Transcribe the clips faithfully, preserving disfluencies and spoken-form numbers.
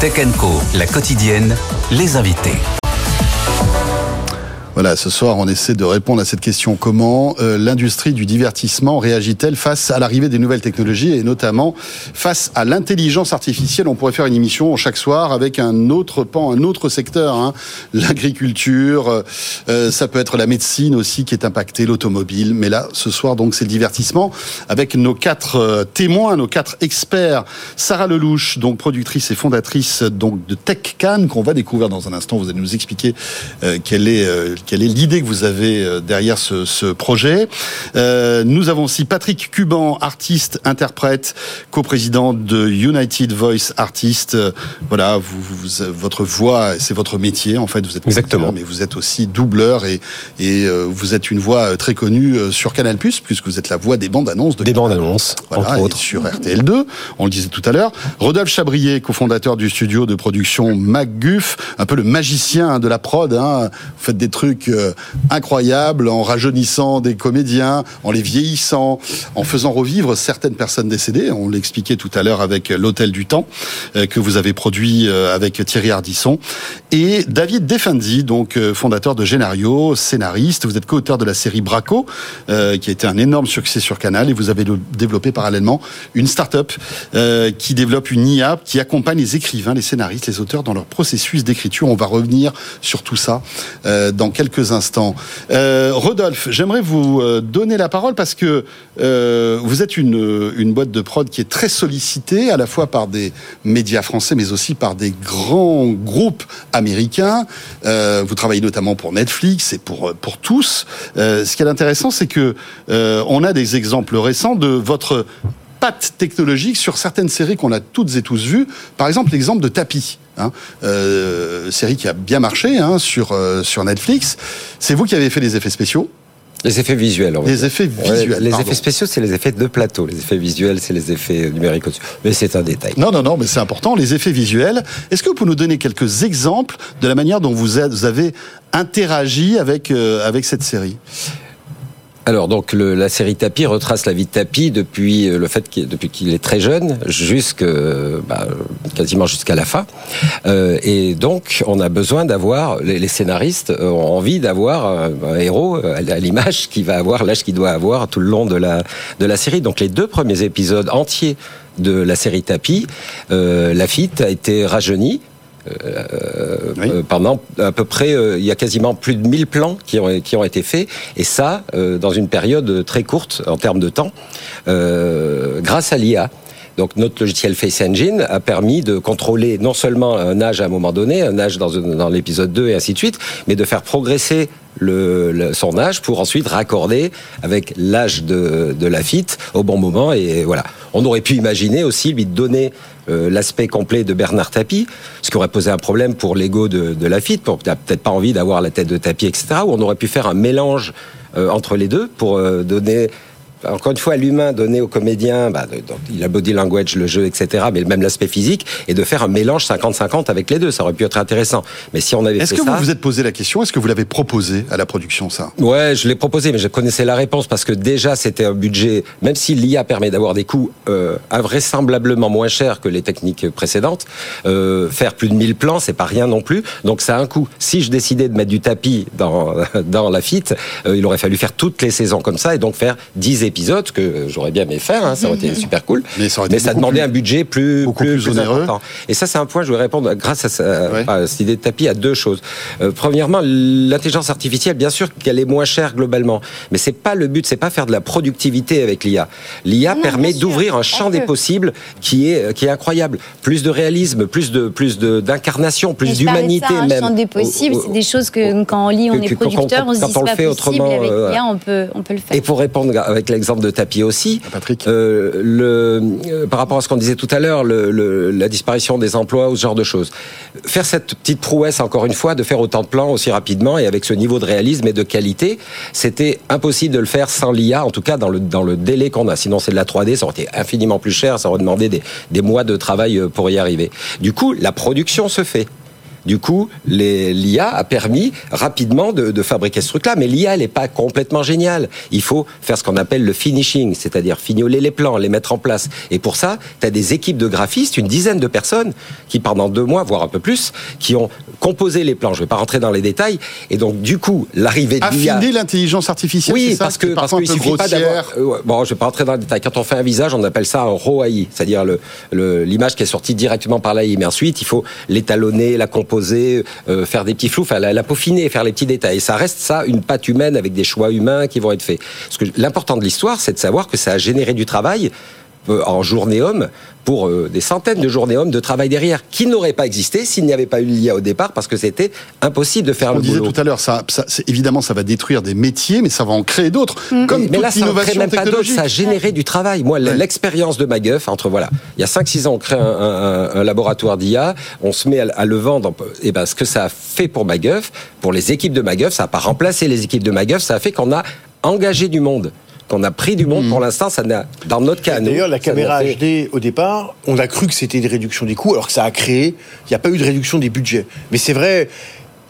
Tech and Co, la quotidienne, les invités. Voilà, ce soir, on essaie de répondre à cette question. Comment euh, l'industrie du divertissement réagit-elle face à l'arrivée des nouvelles technologies et notamment face à l'intelligence artificielle? On pourrait faire une émission chaque soir avec un autre pan, un autre secteur. Hein. L'agriculture, euh, ça peut être la médecine aussi qui est impactée, l'automobile. Mais là, ce soir, donc, c'est le divertissement avec nos quatre euh, témoins, nos quatre experts. Sarah Lelouch, donc productrice et fondatrice donc de TechCannes, qu'on va découvrir dans un instant. Vous allez nous expliquer euh, quelle est... Euh, Quelle est l'idée que vous avez derrière ce, ce projet? Euh, nous avons aussi Patrick Cuban, artiste, interprète, coprésident de United Voice Artists. Voilà, vous, vous, votre voix, c'est votre métier en fait. Vous êtes exactement, mais vous êtes aussi doubleur et, et vous êtes une voix très connue sur Canal+, puisque vous êtes la voix des bandes annonces de des Canal+. Bandes annonces, voilà, entre autres sur R T L deux. On le disait tout à l'heure. Rodolphe Chabrier, cofondateur du studio de production MAC GUFF, un peu le magicien de la prod. Hein. Vous faites des trucs incroyable en rajeunissant des comédiens, en les vieillissant, en faisant revivre certaines personnes décédées. On l'expliquait tout à l'heure avec l'Hôtel du Temps que vous avez produit avec Thierry Ardisson. Et David Defendi, donc fondateur de Genario, scénariste. Vous êtes co-auteur de la série Braquo, euh, qui a été un énorme succès sur Canal, et vous avez développé parallèlement une start-up euh, qui développe une I A qui accompagne les écrivains, les scénaristes, les auteurs dans leur processus d'écriture. On va revenir sur tout ça euh, dans quelques instants. Euh, Rodolphe, j'aimerais vous donner la parole parce que euh, vous êtes une, une boîte de prod qui est très sollicitée à la fois par des médias français mais aussi par des grands groupes américains. Euh, vous travaillez notamment pour Netflix et pour, pour tous. Euh, ce qui est intéressant, c'est que euh, on a des exemples récents de votre patte technologique sur certaines séries qu'on a toutes et tous vues. Par exemple, l'exemple de Tapie. Hein, euh, série qui a bien marché hein, sur, euh, sur Netflix. C'est vous qui avez fait les effets spéciaux. Les effets visuels. En fait. Les effets visuels. Les pardon. Effets spéciaux, c'est les effets de plateau. Les effets visuels, c'est les effets numériques. Mais c'est un détail. Non, non, non, mais c'est important. Les effets visuels. Est-ce que vous pouvez nous donner quelques exemples de la manière dont vous avez interagi avec, euh, avec cette série ? Alors donc le, la série Tapie retrace la vie de Tapie depuis le fait qu'il, depuis qu'il est très jeune jusque bah, quasiment jusqu'à la fin euh, et donc on a besoin d'avoir les, les scénaristes ont envie d'avoir un, un héros à l'image qui va avoir l'âge qu'il doit avoir tout le long de la de la série. Donc les deux premiers épisodes entiers de la série Tapie, euh, Lafitte a été rajeunie. Euh, oui. euh, pendant à peu près euh, il y a quasiment plus de mille plans qui ont, qui ont été faits et ça euh, dans une période très courte en termes de temps euh, grâce à l'I A. Donc notre logiciel Face Engine a permis de contrôler non seulement un âge à un moment donné, un âge dans, dans l'épisode deux et ainsi de suite, mais de faire progresser le, le, son âge pour ensuite raccorder avec l'âge de, de Lafitte au bon moment. Et voilà, on aurait pu imaginer aussi lui donner euh, l'aspect complet de Bernard Tapie, ce qui aurait posé un problème pour l'ego de, de Lafitte, pour peut-être pas envie d'avoir la tête de Tapie, et cetera. Ou on aurait pu faire un mélange euh, entre les deux pour euh, donner... Encore une fois, l'humain donné au comédien, bah, donc, il a body language, le jeu, et cetera, mais même l'aspect physique, et de faire un mélange cinquante cinquante avec les deux, ça aurait pu être intéressant. Mais si on avait est-ce fait ça... Est-ce que vous vous êtes posé la question, est-ce que vous l'avez proposé à la production, ça ? Ouais, je l'ai proposé, mais je connaissais la réponse, parce que déjà, c'était un budget, même si l'I A permet d'avoir des coûts euh, invraisemblablement moins chers que les techniques précédentes, euh, faire plus de mille plans, c'est pas rien non plus, donc ça a un coût. Si je décidais de mettre du tapis dans, dans Lafitte, euh, il aurait fallu faire toutes les saisons comme ça, et donc faire dix épisodes épisodes que j'aurais bien aimé faire, hein, ça aurait été super cool, mais ça, mais ça demandait plus, un budget plus, plus, plus onéreux. Important. Et ça, c'est un point, je vais répondre grâce à, sa, ouais. à cette idée de tapis à deux choses. Euh, premièrement, l'intelligence artificielle, bien sûr qu'elle est moins chère globalement, mais c'est pas le but, c'est pas faire de la productivité avec l'I A. L'I A non, permet d'ouvrir un champ des possibles qui est, qui est incroyable. Plus de réalisme, plus, de, plus de, d'incarnation, plus d'humanité ça, un même. Un champ des possibles, c'est des choses que quand on lit, on que, est producteur, on, on se dit c'est pas possible, avec l'I A, on peut, on peut le faire. Et pour répondre avec la exemple de Tapie aussi, Patrick. Euh, le, euh, par rapport à ce qu'on disait tout à l'heure, le, le, la disparition des emplois ou ce genre de choses. Faire cette petite prouesse, encore une fois, de faire autant de plans aussi rapidement et avec ce niveau de réalisme et de qualité, c'était impossible de le faire sans l'I A, en tout cas dans le, dans le délai qu'on a. Sinon, c'est de la trois D, ça aurait été infiniment plus cher, ça aurait demandé des, des mois de travail pour y arriver. Du coup, la production se fait. Du coup, les, l'I A a permis rapidement de, de fabriquer ce truc-là. Mais l'I A, elle n'est pas complètement géniale. Il faut faire ce qu'on appelle le finishing, c'est-à-dire fignoler les plans, les mettre en place. Et pour ça, tu as des équipes de graphistes, une dizaine de personnes, qui pendant deux mois, voire un peu plus, qui ont composé les plans. Je ne vais pas rentrer dans les détails. Et donc, du coup, l'arrivée de l'I A... Affiner l'intelligence artificielle, oui, c'est ça, parce que, parce qu'il ne suffit pas d'avoir... Euh, bon, je ne vais pas rentrer dans les détails. Quand on fait un visage, on appelle ça un raw A I, c'est-à-dire le, le, l'image qui est sortie directement par l'A I. Mais ensuite, il faut l'étalonner, la composer, euh, faire des petits flous, enfin, la, la peaufiner, faire les petits détails. Et ça reste, ça, une patte humaine avec des choix humains qui vont être faits. Parce que l'important de l'histoire, c'est de savoir que ça a généré du travail euh, en journée homme, pour euh, des centaines de journées hommes de travail derrière, qui n'auraient pas existé s'il n'y avait pas eu l'I A au départ, parce que c'était impossible de faire on le boulot. On disait tout à l'heure, ça, ça, c'est, évidemment, ça va détruire des métiers, mais ça va en créer d'autres. Mmh. Comme mais, toute mais là, ça n'en crée même pas d'autres, ça a généré du travail. Moi, ouais. l'expérience de MAC GUFF, entre, voilà, il y a cinq six ans, on crée un, un, un laboratoire d'I A, on se met à, à le vendre, et ben, ce que ça a fait pour MAC GUFF, pour les équipes de MAC GUFF, ça n'a pas remplacé les équipes de MAC GUFF, ça a fait qu'on a engagé du monde. Qu'on a pris du monde, mmh. pour l'instant, ça n'a, dans notre cas... D'ailleurs, nous, la caméra fait... H D, au départ, on a cru que c'était une réduction des coûts, alors que ça a créé... Il n'y a pas eu de réduction des budgets. Mais c'est vrai...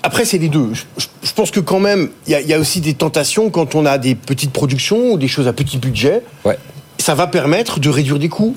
Après, c'est les deux. Je, je pense que quand même, il y, y a aussi des tentations quand on a des petites productions ou des choses à petit budget. Ouais. Ça va permettre de réduire des coûts.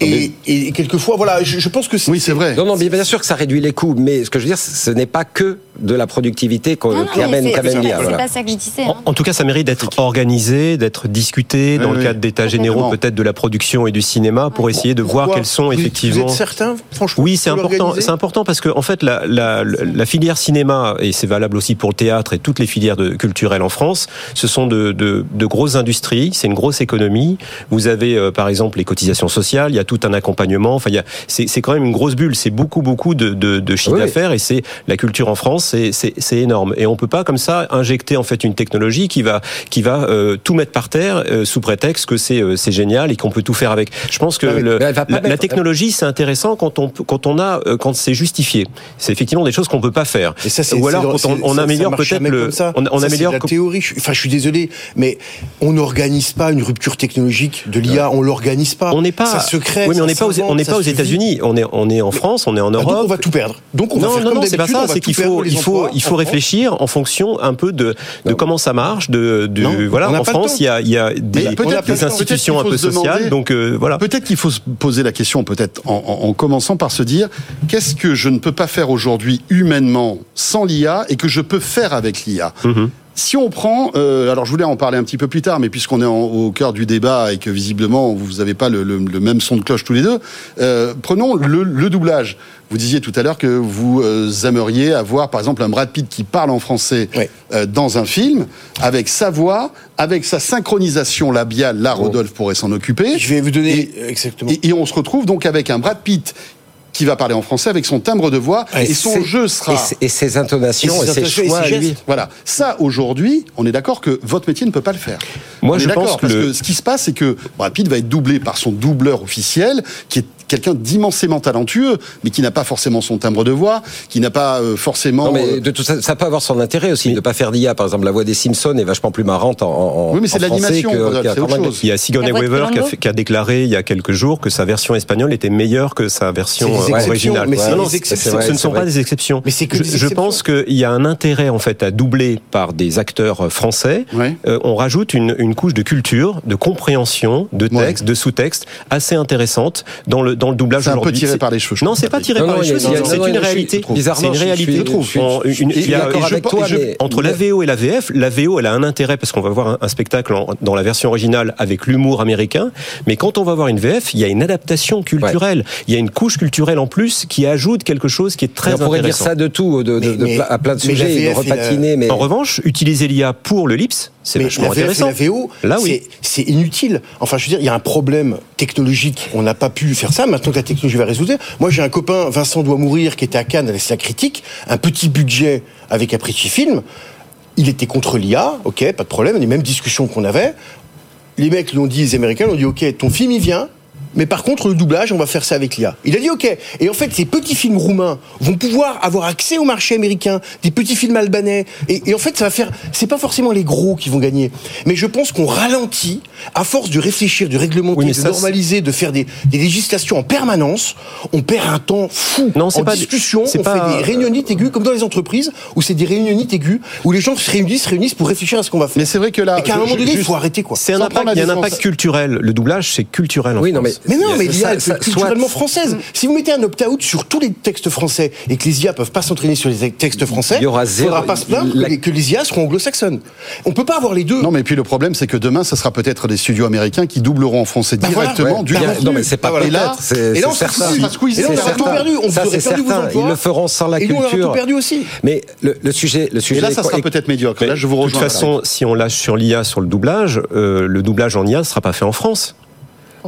Et, et quelquefois, voilà, je, je pense que c'est... Oui, c'est vrai. Non, non, mais bien sûr que ça réduit les coûts, mais ce que je veux dire, ce n'est pas que de la productivité qu'on non, qui non, amène quand même l'I A. C'est voilà. pas ça que je disais. Hein. En, en tout cas, ça mérite d'être organisé, d'être discuté dans oui, le cadre d'états généraux, peut-être de la production et du cinéma, pour essayer de Pourquoi voir quelles sont effectivement... Vous êtes certain, franchement? Oui, c'est important, c'est important parce que, en fait, la, la, la filière cinéma, et c'est valable aussi pour le théâtre et toutes les filières de, culturelles en France, ce sont de, de, de grosses industries, c'est une grosse économie. Vous avez, euh, par exemple, les cotisations sociales, il y a tout un accompagnement. Enfin, il y a, c'est, c'est quand même une grosse bulle. C'est beaucoup, beaucoup de, de, de chiffre oui. d'affaires, et c'est la culture en France, c'est, c'est, c'est énorme. Et on peut pas comme ça injecter en fait une technologie qui va, qui va euh, tout mettre par terre euh, sous prétexte que c'est, euh, c'est génial et qu'on peut tout faire avec. Je pense que ah, le, la, mettre... la technologie, c'est intéressant quand on, quand on a, euh, quand c'est justifié. C'est effectivement des choses qu'on peut pas faire. Et ça, c'est, ou alors c'est, quand on, on ça, améliore ça peut-être le, on, on ça, améliore c'est la théorie. Enfin, je suis désolé, mais on n'organise pas une rupture technologique de l'I A. On l'organise pas. On n'est pas. Ça se crée. Oui, mais on n'est pas aux, on n'est pas aux États-Unis. On est, on est en France, on est en Europe. Donc on va tout perdre. Donc on va non, faire non, comme non, c'est pas ça. C'est qu'il faut, il faut, il faut réfléchir en fonction un peu de, de comment ça marche. De, de non, voilà. En France, il y a, il y a des, des institutions un peu sociales. Donc euh, voilà. Peut-être qu'il faut se poser la question, peut-être en, en, en commençant par se dire, qu'est-ce que je ne peux pas faire aujourd'hui humainement sans l'I A et que je peux faire avec l'I A. Mm-hmm. Si on prend, euh, alors je voulais en parler un petit peu plus tard, mais puisqu'on est en, au cœur du débat et que visiblement vous n'avez pas le, le, le même son de cloche tous les deux, euh, prenons le, le doublage. Vous disiez tout à l'heure que vous euh, aimeriez avoir par exemple un Brad Pitt qui parle en français oui. euh, dans un film, avec sa voix, avec sa synchronisation labiale, là Rodolphe bon. pourrait s'en occuper. Je vais vous donner et, exactement. Et, et on se retrouve donc avec un Brad Pitt qui va parler en français avec son timbre de voix et, et son jeu sera... Et ses intonations et ses, et ses choix. Et ses lui. Voilà. Ça, aujourd'hui, on est d'accord que votre métier ne peut pas le faire. Moi, on je est pense que... Parce que ce qui se passe, c'est que Brad Pitt va être doublé par son doubleur officiel, qui est quelqu'un d'immensément talentueux, mais qui n'a pas forcément son timbre de voix, qui n'a pas forcément... Non, mais de tout ça, ça peut avoir son intérêt aussi, mais... de ne pas faire d'I A. Par exemple, la voix des Simpsons est vachement plus marrante en, en oui, mais c'est en de l'animation, que, c'est autre chose. Il y a Sigourney Weaver qui a, fait, qui a déclaré il y a quelques jours que sa version espagnole était meilleure que sa version originale. Ouais, non, c'est, c'est vrai, ce ne sont vrai. pas des exceptions. Mais c'est que je, des exceptions. Je pense qu'il y a un intérêt, en fait, à doubler par des acteurs français. Ouais. Euh, on rajoute une, une couche de culture, de compréhension, de texte, ouais. de sous-texte, assez intéressante dans le dans le doublage c'est aujourd'hui. C'est un peu tiré c'est... par les cheveux. Non, c'est pas tiré non, par non, les cheveux. C'est, non, c'est non, une non, réalité. C'est une réalité. Entre la V O et la V F, la V O, elle a un intérêt parce qu'on va voir un, un spectacle en, dans la version originale avec l'humour américain. Mais quand on va voir une V F, il y a une adaptation culturelle. Ouais. Il y a une couche culturelle en plus qui ajoute quelque chose qui est très intéressant. On pourrait dire ça de tout, de, de, de, mais, à plein de sujets, et de repatiner. Mais... En revanche, utiliser l'I A pour le L I P S, c'est vachement intéressant. Mais la V O, c'est inutile. Enfin, je veux dire, il y a un problème technologique. On n'a pas pu faire ça. Maintenant que la technologie va résoudre. Moi, j'ai un copain, Vincent Dois-Mourir, qui était à Cannes, avec sa critique, un petit budget avec un petit film. Il était contre l'I A, ok, pas de problème, les mêmes discussions qu'on avait. Les mecs l'ont dit, les Américains l'ont dit, ok, ton film, il vient, mais par contre le doublage, on va faire ça avec l'I A. Il a dit ok. Et en fait, ces petits films roumains vont pouvoir avoir accès au marché américain, des petits films albanais. Et, et en fait, ça va faire. C'est pas forcément les gros qui vont gagner, mais je pense qu'on ralentit à force de réfléchir, de réglementer, oui, de ça, normaliser, c'est... de faire des, des législations en permanence. On perd un temps fou non, c'est en pas discussion. C'est on pas... fait des réunionites aiguës comme dans les entreprises où c'est des réunionites aiguës où les gens se réunissent, se réunissent pour réfléchir à ce qu'on va faire. Mais c'est vrai que là, et qu'à un moment donné, il faut arrêter quoi. C'est un impact. Il y a un impact culturel. Le doublage, c'est culturel. En oui, non, mais... mais non, mais l'I A est culturellement française. Si vous mettez un opt-out sur tous les textes français et que les I A peuvent pas s'entraîner sur les textes français, il y aura zéro. Faudra pas se plaindre la... que les I A seront anglo-saxonnes. On peut pas avoir les deux. Non, mais puis le problème, c'est que demain, ça sera peut-être des studios américains qui doubleront en français bah directement. Voilà, ouais, du bah non, mais c'est pas et là, c'est, et là, on s'est squeezé. Et là, on a tout perdu. On vous aurait perdu vos emplois. Ils le feront sans la culture. Et nous, on a tout perdu aussi. Mais le, le sujet, le sujet. Et là, ça sera peut-être médiocre. Là, je vous rejoins. De toute façon, si on lâche sur l'I A, sur le doublage, le doublage en I A ne sera pas fait en France.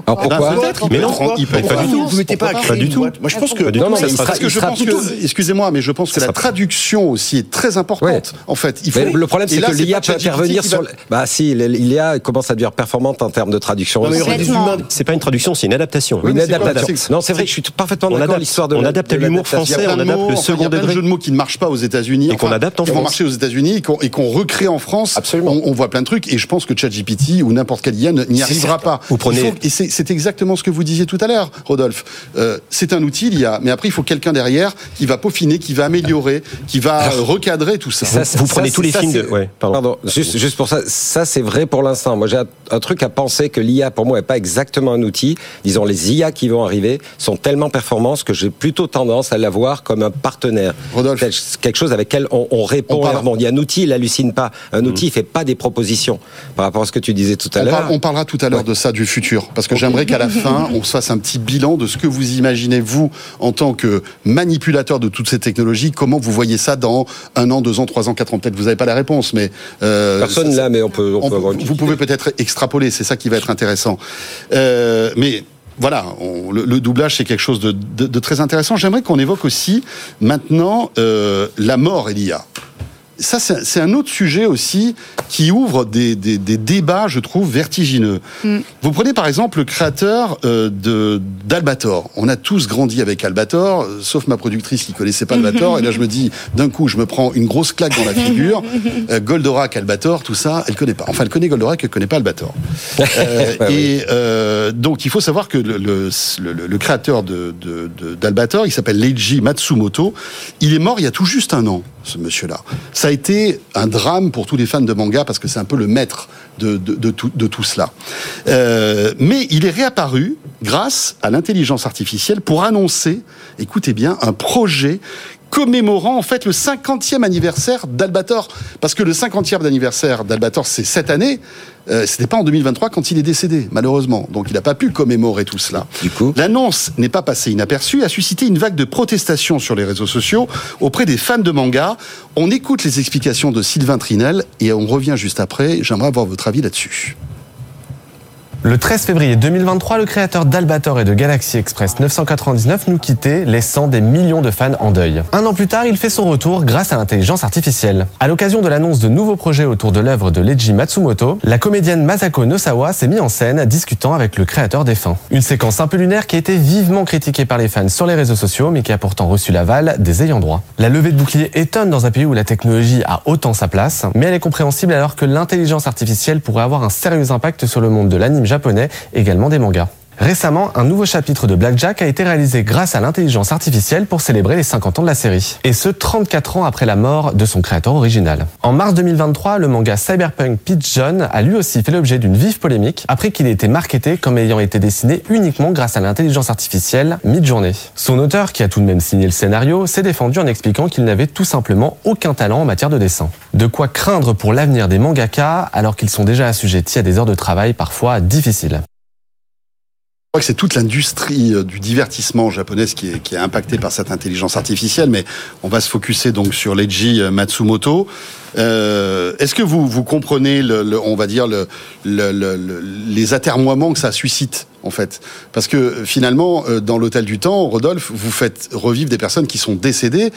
Alors pourquoi, pourquoi peut-être, mais non, il peut pas du tout. Vous mettez pas, pas du tout. Moi, je pense que non, non, mais parce que je pense que, excusez-moi, mais je pense que la traduction aussi est très importante. Ouais. En fait, il faut. Mais le problème, c'est là, que l'I A peut intervenir sur. Va... Le... Bah, si l'I A commence à devenir performante en termes de traduction. Non, c'est pas une traduction, c'est une adaptation. Oui, une adaptation. Non, c'est vrai que je suis parfaitement d'accord. L'histoire de. On adapte à l'humour français, on adapte le second degré. Il y a plein de jeux de mots qui ne marchent pas aux États-Unis et qu'on adapte en France. Qui vont marcher aux États-Unis et qu'on recrée en France. Absolument. On voit plein de trucs et je pense que ChatGPT ou n'importe quelle I A n'y arrivera pas. Vous prenez. C'est, c'est exactement ce que vous disiez tout à l'heure, Rodolphe. Euh, c'est un outil, il y a, mais après il faut quelqu'un derrière qui va peaufiner, qui va améliorer, qui va Alors, recadrer tout ça. ça vous prenez ça, tous les ça, films de... Ouais, pardon. pardon juste, juste pour ça, ça c'est vrai pour l'instant. Moi j'ai un, un truc à penser que l'I A pour moi n'est pas exactement un outil. Disons les I A qui vont arriver sont tellement performantes que j'ai plutôt tendance à la voir comme un partenaire. Rodolphe. Quelque chose avec lequel on, on répond. On il y a un outil, il n'hallucine pas. Un outil, mmh. il ne fait pas des propositions par rapport à ce que tu disais tout à on l'heure. Parle, on parlera tout à l'heure ouais. de ça, du futur. Parce que j'aimerais qu'à la fin, on se fasse un petit bilan de ce que vous imaginez, vous, en tant que manipulateur de toutes ces technologies. Comment vous voyez ça dans un an, deux ans, trois ans, quatre ans? Peut-être vous n'avez pas la réponse, mais... Euh, Personne là, mais on peut, on on peut avoir une... Vous pouvez peut-être extrapoler, c'est ça qui va être intéressant. Euh, mais... Voilà, on, le, le doublage c'est quelque chose de, de, de très intéressant. J'aimerais qu'on évoque aussi maintenant euh, la mort et l'I A. Ça c'est, c'est un autre sujet aussi qui ouvre des, des, des débats, je trouve, vertigineux. Mm. Vous prenez par exemple le créateur euh, de, d'Albator. On a tous grandi avec Albator, euh, sauf ma productrice qui connaissait pas Albator. Et là je me dis, d'un coup je me prends une grosse claque dans la figure. Euh, Goldorak, Albator, tout ça, elle connaît pas. Enfin elle connaît Goldorak, elle connaît pas Albator. Euh, ouais, et oui. euh, donc il faut savoir que le, le, le, le créateur de, de, de, d'Albator, il s'appelle Leiji Matsumoto. Il est mort il y a tout juste un an, ce monsieur-là. Ça a été un drame pour tous les fans de manga parce que c'est un peu le maître de, de, de, tout, de tout cela. Euh, mais il est réapparu grâce à l'intelligence artificielle pour annoncer, écoutez bien, un projet commémorant en fait le cinquantième anniversaire d'Albator. Parce que le cinquantième anniversaire d'Albator, c'est cette année. Euh, c'était pas en deux mille vingt-trois quand il est décédé, malheureusement. Donc il n'a pas pu commémorer tout cela. Du coup, l'annonce n'est pas passée inaperçue, a suscité une vague de protestations sur les réseaux sociaux auprès des fans de manga. On écoute les explications de Sylvain Trinel et on revient juste après. J'aimerais avoir votre avis là-dessus. Le treize février deux mille vingt-trois, le créateur d'Albator et de Galaxy Express neuf cent quatre-vingt-dix-neuf nous quittait, laissant des millions de fans en deuil. Un an plus tard, il fait son retour grâce à l'intelligence artificielle. À l'occasion de l'annonce de nouveaux projets autour de l'œuvre de Leiji Matsumoto, la comédienne Masako Nozawa s'est mise en scène, discutant avec le créateur défunt. Une séquence un peu lunaire qui a été vivement critiquée par les fans sur les réseaux sociaux, mais qui a pourtant reçu l'aval des ayants droit. La levée de bouclier étonne dans un pays où la technologie a autant sa place, mais elle est compréhensible alors que l'intelligence artificielle pourrait avoir un sérieux impact sur le monde de l'anime japonais, également des mangas. Récemment, un nouveau chapitre de Blackjack a été réalisé grâce à l'intelligence artificielle pour célébrer les cinquante ans de la série. Et ce, trente-quatre ans après la mort de son créateur original. En mars deux mille vingt-trois, le manga Cyberpunk Peach John a lui aussi fait l'objet d'une vive polémique après qu'il ait été marketé comme ayant été dessiné uniquement grâce à l'intelligence artificielle Midjourney. Son auteur, qui a tout de même signé le scénario, s'est défendu en expliquant qu'il n'avait tout simplement aucun talent en matière de dessin. De quoi craindre pour l'avenir des mangaka alors qu'ils sont déjà assujettis à des heures de travail parfois difficiles. Je crois que c'est toute l'industrie du divertissement japonaise qui est, qui est impactée par cette intelligence artificielle, mais on va se focuser donc sur Leiji Matsumoto. Euh, est-ce que vous, vous comprenez, le, le, on va dire, le, le, le, les atermoiements que ça suscite, en fait? Parce que, finalement, dans l'Hôtel du Temps, Rodolphe, vous faites revivre des personnes qui sont décédées.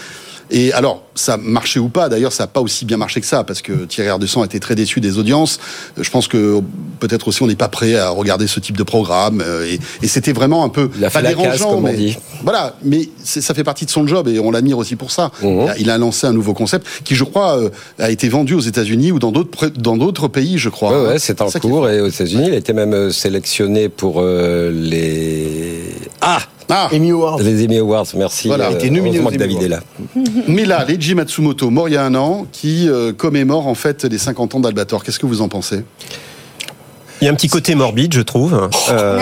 Et alors, ça marchait ou pas? D'ailleurs, ça n'a pas aussi bien marché que ça, parce que Thierry Ardisson était très déçu des audiences. Je pense que peut-être aussi on n'est pas prêt à regarder ce type de programme. Et, et c'était vraiment un peu il a fait pas la dérangeant, casse, comme mais on dit. Voilà. Mais c'est, ça fait partie de son job et on l'admire aussi pour ça. Mmh. Il, a, il a lancé un nouveau concept qui, je crois, euh, a été vendu aux États-Unis ou dans d'autres dans d'autres pays, je crois. Ouais, ouais, c'est en cours et aux États-Unis, il a été même sélectionné pour euh, les ah. Ah, Emmy Awards. Les Emmy Awards, merci. Voilà. Il était nominé aux Emmy David Awards. Est là. Mais là, Leiji Matsumoto, mort il y a un an, qui euh, commémore en fait les cinquante ans d'Albator. Qu'est-ce que vous en pensez ? Il y a un petit côté morbide, je trouve. Euh,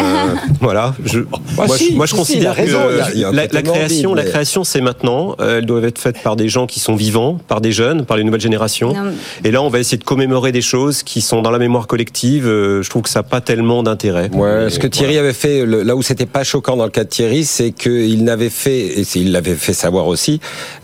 voilà. Je, moi, ah, si, je, moi, je si, considère si, que euh, la, la création, morbide, mais... la création, c'est maintenant. Elles doivent être faites par des gens qui sont vivants, par des jeunes, par les nouvelles générations. Non. Et là, on va essayer de commémorer des choses qui sont dans la mémoire collective. Je trouve que ça n'a pas tellement d'intérêt. Ouais, mais ce que Thierry voilà. avait fait, là où c'était pas choquant dans le cas de Thierry, c'est qu'il n'avait fait, et il l'avait fait savoir aussi,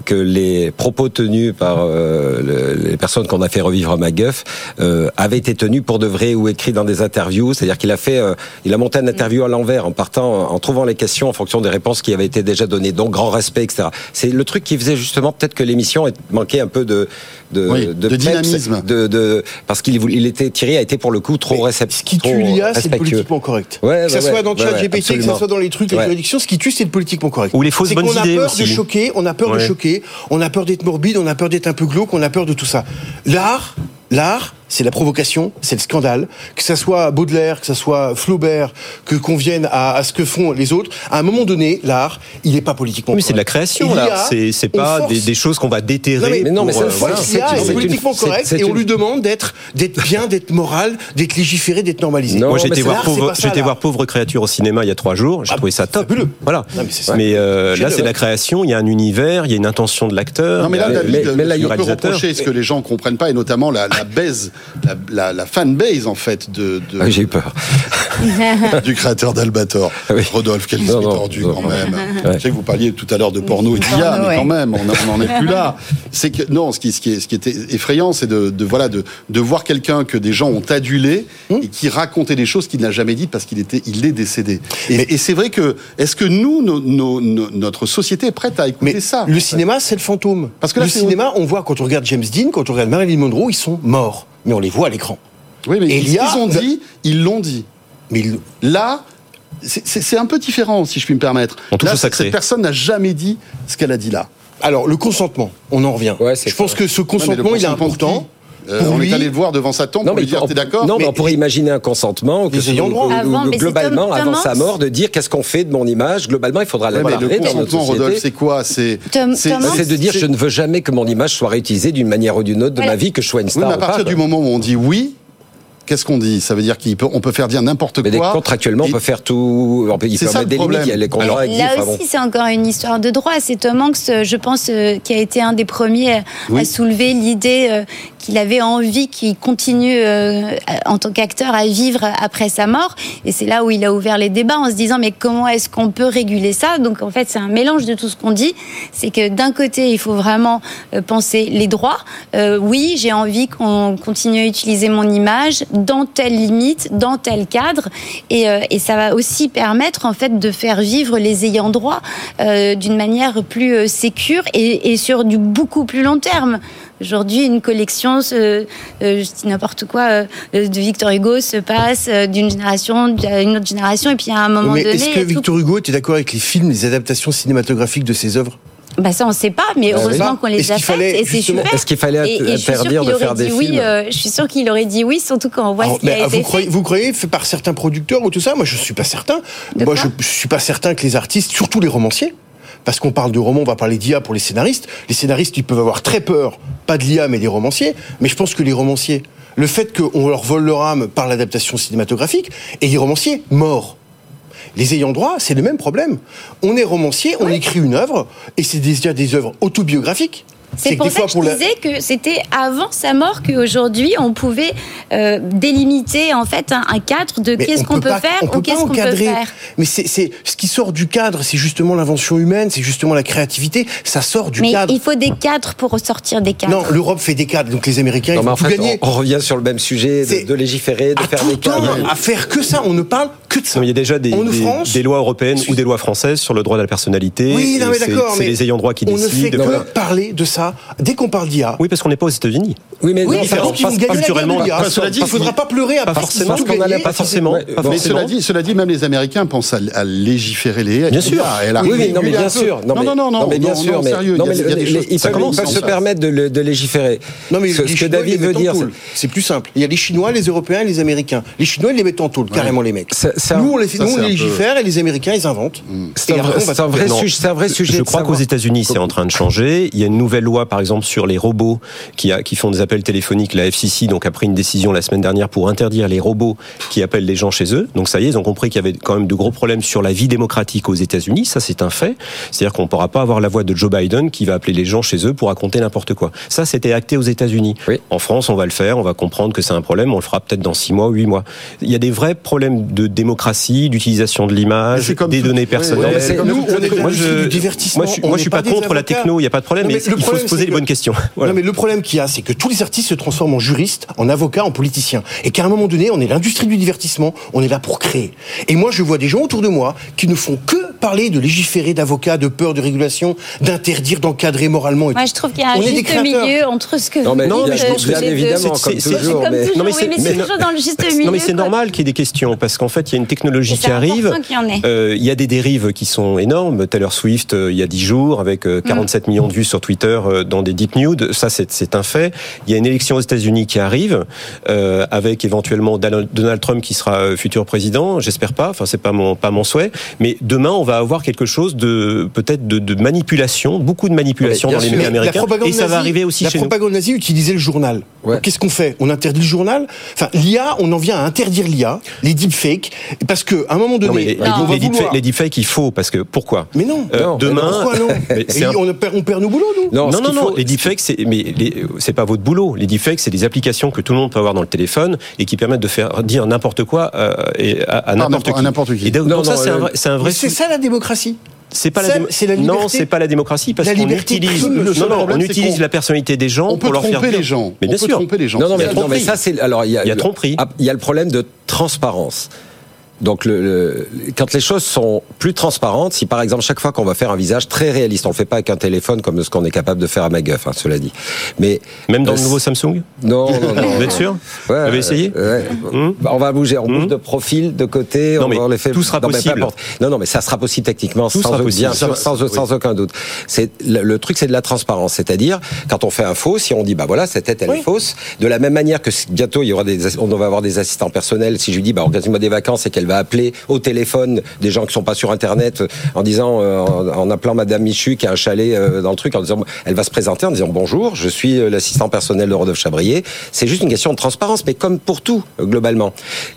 que les propos tenus par euh, les personnes qu'on a fait revivre à MacGuff euh, avaient été tenus pour de vrai ou écrits dans des interview, c'est-à-dire qu'il a fait, euh, il a monté un interview à l'envers en partant, en trouvant les questions en fonction des réponses qui avaient été déjà données. Donc grand respect, et cetera. C'est le truc qui faisait justement peut-être que l'émission manquait un peu de de, oui, de, de peps, dynamisme, de, de parce qu'il il était Thierry a été pour le coup trop réceptif. Ce qui tue l'I A, c'est le politiquement correct. Ouais, que ça ouais, soit dans ChatGPT, ouais, ouais, que ça soit dans les trucs, les ouais. juridictions, ce qui tue, c'est le politiquement correct. Ou les fausses c'est bonnes idées. On a peur aussi. de choquer, on a peur ouais. de choquer, on a peur d'être morbide, on a peur d'être un peu glauque, on a peur de tout ça. L'art. L'art, c'est la provocation, c'est le scandale. Que ça soit Baudelaire, que ça soit Flaubert, que qu'on vienne à, à ce que font les autres. À un moment donné, l'art, il n'est pas politiquement correct. Mais c'est de la création, l'art. C'est, c'est pas des, des choses qu'on va déterrer. Non, mais, mais euh, voilà. c'est, c'est, c'est politiquement une, correct c'est, c'est et on une... lui demande d'être, d'être bien, d'être moral, d'être légiféré, d'être normalisé. Non, Moi, j'étais voir, l'art, pauvre, ça, j'étais voir Pauvre créature au cinéma il y a trois jours. J'ai ah, trouvé ça top. Fabuleux. Voilà. Non, mais, c'est mais euh, là, c'est de la création. Il y a un univers, il y a une intention de l'acteur. Non, mais là, il peut reprocher ce que les gens comprennent pas, et notamment la. La base, la, la, la fanbase en fait de. de ah, j'ai eu peur. Du créateur d'Albator. Oui. Rodolphe, quel esprit tordu non, quand non. même. Ouais. Je sais que vous parliez tout à l'heure de porno et d'I A, mais ouais. quand même, on n'en est plus là. C'est que, non, ce qui, ce, qui est, ce qui était effrayant, c'est de, de, voilà, de, de voir quelqu'un que des gens ont adulé hum. et qui racontait des choses qu'il n'a jamais dites parce qu'il était, il est décédé. Et, et c'est vrai que, est-ce que nous, nos, nos, nos, notre société est prête à écouter mais ça le cinéma, c'est le fantôme. Parce que là, le cinéma, on voit quand on regarde James Dean, quand on regarde Marilyn Monroe, ils sont morts, mais on les voit à l'écran. Oui, mais ils, a... ils ont dit, ils l'ont dit. Mais ils... là, c'est, c'est, c'est un peu différent, si je puis me permettre. En tout là, cette personne n'a jamais dit ce qu'elle a dit là. Alors, le consentement, on en revient. Ouais, je pense vrai. que ce consentement, ouais, il est important. Euh, on lui... est allé le voir devant sa tombe non, pour lui dire on... t'es d'accord. Non mais, mais on pourrait imaginer un consentement que ayant droit avant, ou, globalement avant sa mort de dire qu'est-ce qu'on fait de mon image globalement il faudra la voilà. Mais le consentement Rodolphe c'est quoi c'est Tom, c'est, Thomas, c'est de dire c'est... je ne veux jamais que mon image soit réutilisée d'une manière ou d'une autre de ouais. ma vie que je sois une star. Oui, mais à partir ou pas, du quoi. moment où on dit oui. Qu'est-ce qu'on dit ? Ça veut dire qu'on peut faire dire n'importe mais quoi. Mais contractuellement, et... on peut faire tout. On peut, il peut mettre des limites. Il y a les contrats. Alors, là aussi, c'est encore une histoire de droit. C'est Tom Hanks, je pense, qui a été un des premiers oui. à soulever l'idée qu'il avait envie qu'il continue en tant qu'acteur à vivre après sa mort. Et c'est là où il a ouvert les débats en se disant mais comment est-ce qu'on peut réguler ça ? Donc en fait, c'est un mélange de tout ce qu'on dit. C'est que d'un côté, il faut vraiment penser les droits. Euh, oui, j'ai envie qu'on continue à utiliser mon image dans telle limite, dans tel cadre, et, euh, et ça va aussi permettre en fait de faire vivre les ayants droit euh, d'une manière plus euh, sécure et, et sur du beaucoup plus long terme. Aujourd'hui, une collection, euh, euh, je dis n'importe quoi, euh, de Victor Hugo se passe euh, d'une génération à une autre génération, et puis à un moment mais donné. Est-ce que Victor Hugo était d'accord avec les films, les adaptations cinématographiques de ses œuvres ? Bah ça on sait pas, mais heureusement qu'on les a faites et c'est super. Est-ce qu'il fallait et, et interdire de faire des oui, films euh, Je suis sûr qu'il aurait dit oui, surtout quand on voit Alors, ce qu'il bah, a été vous croyez, fait. Vous croyez fait par certains producteurs ou tout ça ? Moi je suis pas certain. De Moi je, je suis pas certain que les artistes, surtout les romanciers. Parce qu'on parle de romans, on va parler d'I A pour les scénaristes. Les scénaristes, ils peuvent avoir très peur, pas de l'I A, mais des romanciers. Mais je pense que les romanciers, le fait qu'on leur vole leur âme par l'adaptation cinématographique, et les romanciers morts. Les ayants droit, c'est le même problème. On est romancier, on ouais. écrit une œuvre, et c'est déjà des œuvres autobiographiques. C'est, c'est pour ça que je disais la... que c'était avant sa mort qu'aujourd'hui on pouvait euh, délimiter en fait un, un cadre de mais qu'est-ce qu'on peut, peut pas, faire on peut ou qu'est-ce qu'on encadrer. peut faire. Mais c'est, c'est ce qui sort du cadre, c'est justement l'invention humaine, c'est justement la créativité, ça sort du mais cadre. Mais il faut des cadres pour sortir des cadres. Non, l'Europe fait des cadres, donc les Américains non, ils vont en tout fait, gagner. On, on revient sur le même sujet de, de légiférer, de faire des cadres. À faire que ça, on ne parle que de ça. Non, il y a déjà des, des, France, des lois européennes ou des lois françaises sur le droit de la personnalité. Oui, non, mais c'est, d'accord, c'est mais les ayants droit qui décident. On ne fait que parler de ça. Dès qu'on parle d'I A... Oui, parce qu'on n'est pas aux États-Unis. Oui, mais oui, par contre, culturellement, il ne faudra pas pleurer à part tout gagner. Pas forcément. Ouais, pas bon. Mais cela dit, cela dit, même les Américains pensent à, à légiférer les I A. Bien sûr. Oui, mais non, mais bien sûr. Non, non, non, non, mais bien sûr. Sérieux. Ils peuvent se permettre de légiférer. Non, mais ce que David veut dire, c'est plus simple. Il y a les Chinois, les Européens, les Américains. Les Chinois, ils les mettent en tôle carrément, les mecs. Nous, on les légifère et les Américains, ils inventent. C'est un vrai sujet. Je crois qu'aux États-Unis, c'est en train de changer. Il y a une nouvelle loi, par exemple, sur les robots qui qui font des appels téléphoniques. La F C C donc a pris une décision la semaine dernière pour interdire les robots qui appellent les gens chez eux. Donc ça y est, ils ont compris qu'il y avait quand même de gros problèmes sur la vie démocratique aux États-Unis. Ça, c'est un fait. C'est-à-dire qu'on ne pourra pas avoir la voix de Joe Biden qui va appeler les gens chez eux pour raconter n'importe quoi. Ça, c'était acté aux États-Unis. Oui. En France, on va le faire. On va comprendre que c'est un problème. On le fera peut-être dans six mois, huit mois. Il y a des vrais problèmes de démocratie, d'utilisation de l'image, des données tout. personnelles. Ouais, ouais, nous, on est moi, je, du divertissement. Moi, je, moi, je suis pas contre la techno. Il n'y a pas de problème. Non, mais mais il faut se poser les bonnes questions. Non, mais le problème qu'il y a, c'est que tous les artistes se transforment en juristes, en avocats, en politiciens. Et qu'à un moment donné, on est l'industrie du divertissement, on est là pour créer. Et moi, je vois des gens autour de moi qui ne font que parler de légiférer, d'avocats, de peur, de régulation, d'interdire, d'encadrer moralement. Et moi, je trouve qu'il y a un juste milieu entre ce que non, mais, non, mais je pense que bien évidemment, comme toujours. Non, mais c'est toujours dans le juste milieu. Non, mais c'est normal qu'il y ait des questions, parce qu'en fait, il y a une technologie qui arrive. Il y a des dérives qui sont énormes. Taylor Swift, il y a dix jours, avec quarante-sept millions de vues sur Twitter, dans des deep nudes. Ça, c'est, c'est un fait. Il y a une élection aux États-Unis qui arrive, euh, avec éventuellement Donald Trump qui sera futur président. J'espère pas. Enfin, c'est pas mon, pas mon souhait. Mais demain, on va avoir quelque chose de, peut-être de, de manipulation, beaucoup de manipulation dans les médias américains. Et ça nazie, va arriver aussi chez nous. La propagande nazie utilisait le journal. Ouais. Qu'est-ce qu'on fait? On interdit le journal? Enfin, l'I A, on en vient à interdire l'I A, les deepfakes, parce que, à un moment donné, non, les, les, on les, deepfakes, les deepfakes, il faut, parce que, pourquoi? Mais non. Euh, non demain. Mais pourquoi non? Et un... on perd, on perd nos boulots, nous. Non, non, non, non. Faut... les deepfakes, c'est, mais les, c'est pas votre boulot. Les deepfakes, c'est des applications que tout le monde peut avoir dans le téléphone et qui permettent de faire dire n'importe quoi à, à, à n'importe, ah, n'importe qui. qui. Et donc, non, donc non, ça, c'est un vrai, c'est un vrai c'est ça la démocratie. C'est pas la, ça, démo... c'est la non, c'est pas la démocratie parce la qu'on utilise, prime, non, non, problème, on utilise qu'on... la personnalité des gens pour leur faire dire. Les gens. Mais bien sûr, tromper les gens. Non, non, mais, non, mais ça c'est alors il y a il y a tromperie. Il y a le problème de transparence. Donc, le, le, quand les choses sont plus transparentes, si par exemple chaque fois qu'on va faire un visage très réaliste, on le fait pas avec un téléphone comme ce qu'on est capable de faire à MAC GUFF, hein, cela dit. Mais même dans euh, le nouveau Samsung. Non, non, non. Vous êtes sûr? Ouais, vous avez essayé? Ouais. Mmh. Bah, on va bouger, on mmh. bouge de profil, de côté. Non on mais va les faire... tout sera non, possible. Mais non, non, mais ça sera possible techniquement, tout sans, possible, bien, sans, sans, oui. sans aucun doute. C'est le, le truc, c'est de la transparence, c'est-à-dire quand on fait un faux, si on dit bah voilà, cette tête elle oui. est fausse, de la même manière que bientôt il y aura des, on va avoir des assistants personnels. Si je lui dis bah organise-moi des vacances et qu'elle va appeler au téléphone des gens qui sont pas sur internet en disant euh, en, en appelant Madame Michu qui a un chalet euh, dans le truc en disant elle va se présenter en disant bonjour je suis l'assistant personnel de Rodolphe Chabrier. C'est juste une question de transparence mais comme pour tout globalement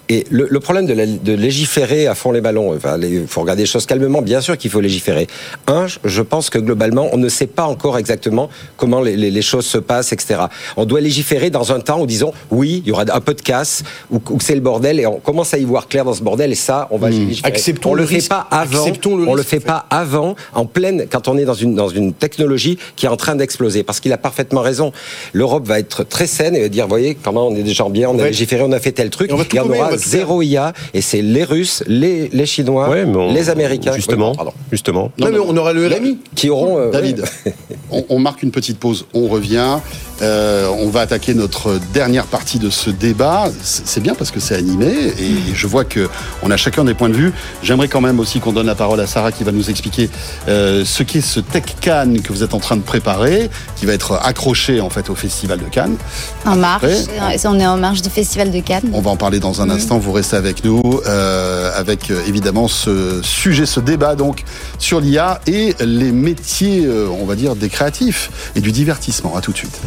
et le, le problème de, la, de légiférer à fond les ballons enfin il faut regarder les choses calmement bien sûr qu'il faut légiférer un je pense que globalement on ne sait pas encore exactement comment les, les, les choses se passent etc on doit légiférer dans un temps où disons oui il y aura un peu de casse ou c'est le bordel et on commence à y voir clair dans ce bordel et ça, on va mmh. acceptons on le, le fait pas avant, le on le fait pas avant en pleine quand on est dans une dans une technologie qui est en train d'exploser parce qu'il a parfaitement raison. L'Europe va être très saine et va dire voyez comment on est déjà bien, on a légiféré, on a fait tel truc, et on, et on aura on zéro I A et c'est les Russes, les les Chinois, ouais, on, les Américains justement, oui, justement. Non, non, non, mais on aura le R M I qui auront euh, David. Ouais. on, on marque une petite pause, on revient, euh, on va attaquer notre dernière partie de ce débat. C'est bien parce que c'est animé et je vois que on a chacun des points de vue. J'aimerais quand même aussi qu'on donne la parole à Sarah qui va nous expliquer euh, ce qu'est ce TechCannes que vous êtes en train de préparer, qui va être accroché en fait au Festival de Cannes. En marche, on est en marche du Festival de Cannes. On va en parler dans un mmh. instant, vous restez avec nous, euh, avec évidemment ce sujet, ce débat donc sur l'I A et les métiers, on va dire, des créatifs et du divertissement. À tout de suite.